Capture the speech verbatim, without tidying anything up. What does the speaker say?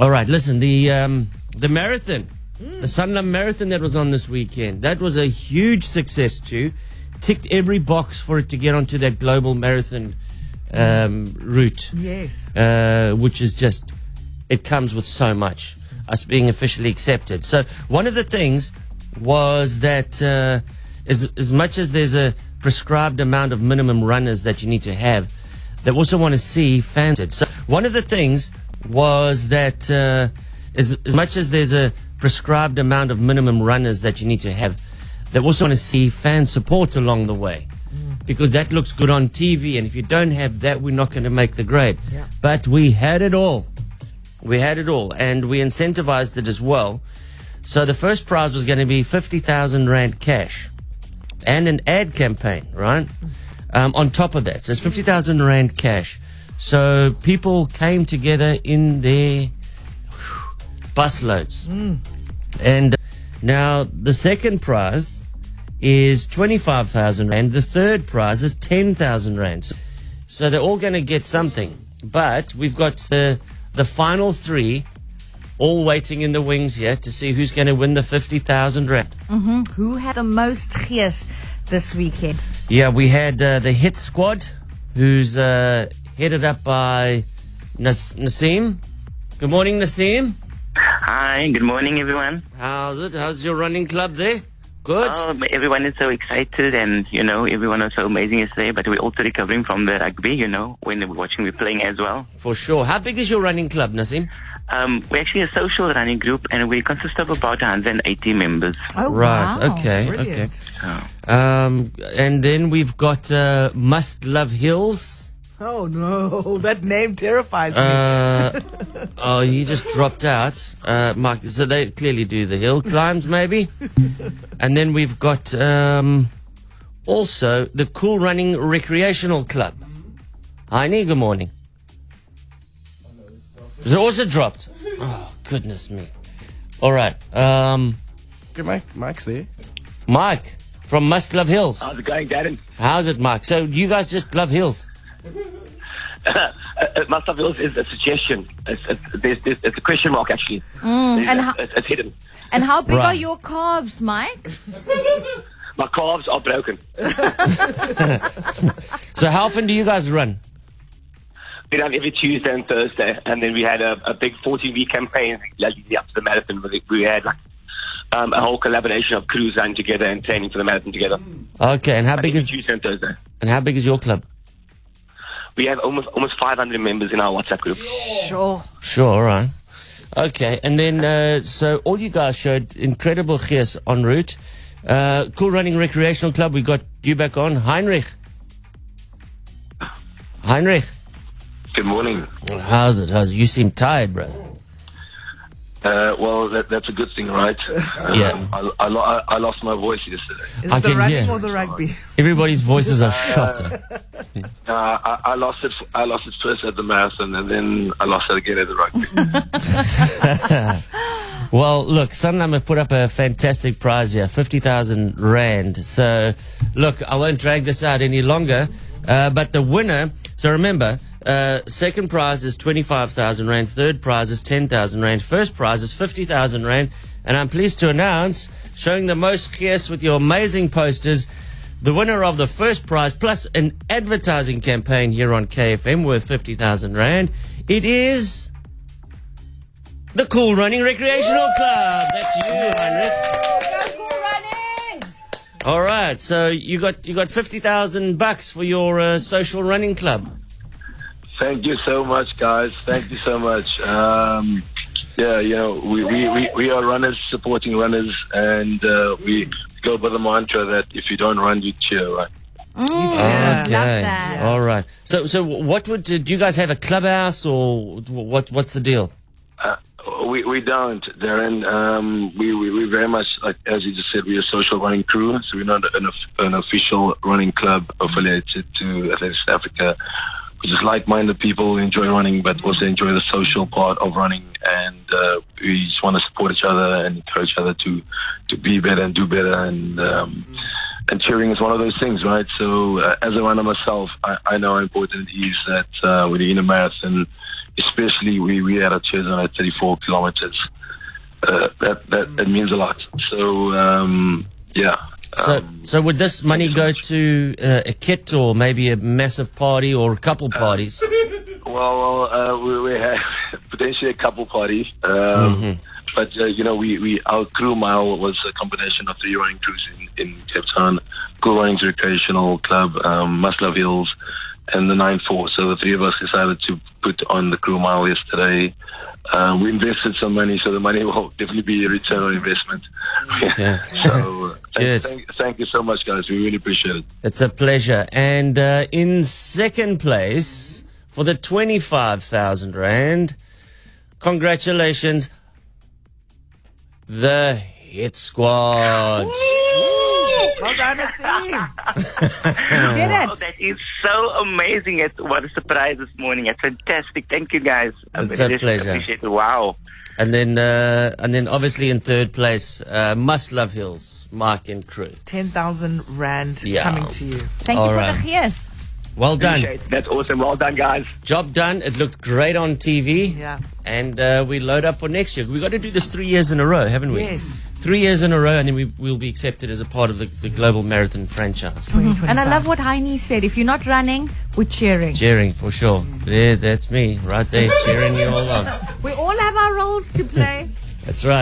All right, listen, the um, the marathon, mm. the Sanlam marathon that was on this weekend, that was a huge success too. Ticked every box for it to get onto that global marathon um, route. Yes. Uh, which is just, it comes with so much, us being officially accepted. So one of the things was that uh, as, as much as there's a prescribed amount of minimum runners that you need to have, they also want to see fans. So one of the things was that uh, as, as much as there's a prescribed amount of minimum runners that you need to have, they also want to see fan support along the way, mm. because that looks good on T V, and if you don't have that, we're not going to make the grade. Yeah. But we had it all. We had it all, and we incentivized it as well. So the first prize was going to be fifty thousand Rand cash and an ad campaign, right? Um, on top of that. So it's fifty thousand Rand cash. So people came together in their busloads. Mm. And now the second prize is twenty-five thousand Rand. The third prize is ten thousand Rand. So they're all going to get something. But we've got the, the final three all waiting in the wings here to see who's going to win the fifty thousand Rand. Mm-hmm. Who had the most gears this weekend? Yeah, we had uh, the hit squad, who's uh, headed up by Nas- Naseem. Good morning, Naseem. Hi, good morning, everyone. How's it? How's your running club there? Good? Oh, everyone is so excited, and, you know, everyone was so amazing yesterday, but we're also recovering from the rugby, you know, when we're watching, we're playing as well. For sure. How big is your running club, Naseem? Um, we're actually a social running group, and we consist of about one hundred eighty members. Oh, right. Wow. Okay. Brilliant. Okay. Oh. Um, and then we've got uh, Must Love Hills. Oh, no. That name terrifies uh, me. Oh, he just dropped out. Uh, Mark, so they clearly do the hill climbs, maybe. And then we've got um, also the Cool Running Recreational Club. Heine, good morning. Is it also dropped? Oh, goodness me. All right. Um, okay, Mike. Mike's there. Mike from Must Love Hills. How's it going, Darren? How's it, Mike? So you guys just love hills? uh, Must Love Hills is a suggestion. It's, it's, there's, there's, it's a question mark, actually. Mm, it's, and it's, how, it's hidden. And how big right. are your calves, Mike? My calves are broken. So how often do you guys run? We ran every Tuesday and Thursday, and then we had a, a big fourteen-week campaign, like up to the marathon. We had like um, a whole collaboration of crews running together and training for the marathon together. Okay, and how big is Tuesday and Thursday? And how big is your club? We have almost almost five hundred members in our WhatsApp group. Sure, sure, all right, okay, and then uh, so all you guys showed incredible gears en route. Uh, Cool Running Recreational Club. We got you back on, Heinrich. Heinrich. Good morning. Well, how's it? How's it? You seem tired, brother. Uh, well, that, that's a good thing, right? Um, yeah. I, I, lo- I, I lost my voice yesterday. Is it the running or the rugby? Everybody's voices are shot. Uh, uh, I, I lost it. I lost it first at the marathon, and then I lost it again at the rugby. Well, look, Sanlam have put up a fantastic prize here, fifty thousand rand. So, look, I won't drag this out any longer. Uh, but the winner. So remember. Uh, second prize is twenty-five thousand Rand, third prize is ten thousand Rand, first prize is fifty thousand Rand, and I'm pleased to announce, showing the most gears with your amazing posters, the winner of the first prize, plus an advertising campaign here on K F M worth fifty thousand Rand, it is the Cool Running Recreational Woo! Club. That's you, Heinrich. Go Cool Runnings! All right, so you got you got fifty thousand bucks for your uh, social running club. Thank you so much, guys. Thank you so much. Um, yeah, you know, we, we, we, we are runners supporting runners, and uh, we go by the mantra that if you don't run, you cheer, right? Mm, yeah. Okay. Love that. All right. So, so what would do you guys have a clubhouse, or what? What's the deal? Uh, we we don't, Darren. Um, we, we we very much, like as you just said, we're a social running crew, so we're not an, an official running club affiliated to Athletics Africa. Just like-minded people who enjoy running, but also enjoy the social part of running, and uh, we just want to support each other and encourage each other to, to be better and do better. And um, and cheering is one of those things, right? So uh, as a runner myself, I, I know how important it is that uh, when you're in a marathon, especially where we had a turn at thirty-four kilometers. Uh, that, that that means a lot. So, um, yeah. So, um, so would this money go to uh, a kit or maybe a massive party or a couple parties? Uh, well, uh, we, we have potentially a couple parties. Um, mm-hmm. But, uh, you know, we, we our crew mile was a combination of three rowing crews in, in Cape Town, Crew Rowing Recreational Club, um, Maslow Hills, and the nine four. So the three of us decided to put on the crew mile yesterday. Uh, we invested some money, so the money will definitely be a return on investment. Yeah. So thank, thank, thank you so much, guys. We really appreciate it. It's a pleasure. And uh, in second place, for the twenty-five thousand rand, congratulations, the Hit Squad. Well done, Naseem. You did it. Oh, that is so amazing. It's, what a surprise this morning. It's fantastic. Thank you, guys. It's a pleasure. Appreciate it. Wow. And then, uh, and then obviously in third place, uh, Must Love Hills, Mark and crew. ten thousand rand yeah. coming to you. Thank All you for right. the yes. Well done. Appreciate. That's awesome. Well done, guys. Job done. It looked great on T V. Yeah. And uh, we load up for next year. We've got to do this three years in a row, haven't we? Yes. Three years in a row, and then we will be accepted as a part of the, the global marathon franchise. Mm-hmm. And I love what Heine said. If you're not running, we're cheering. Cheering, for sure. Mm. There, that's me, right there, cheering you all on. We all have our roles to play. That's right.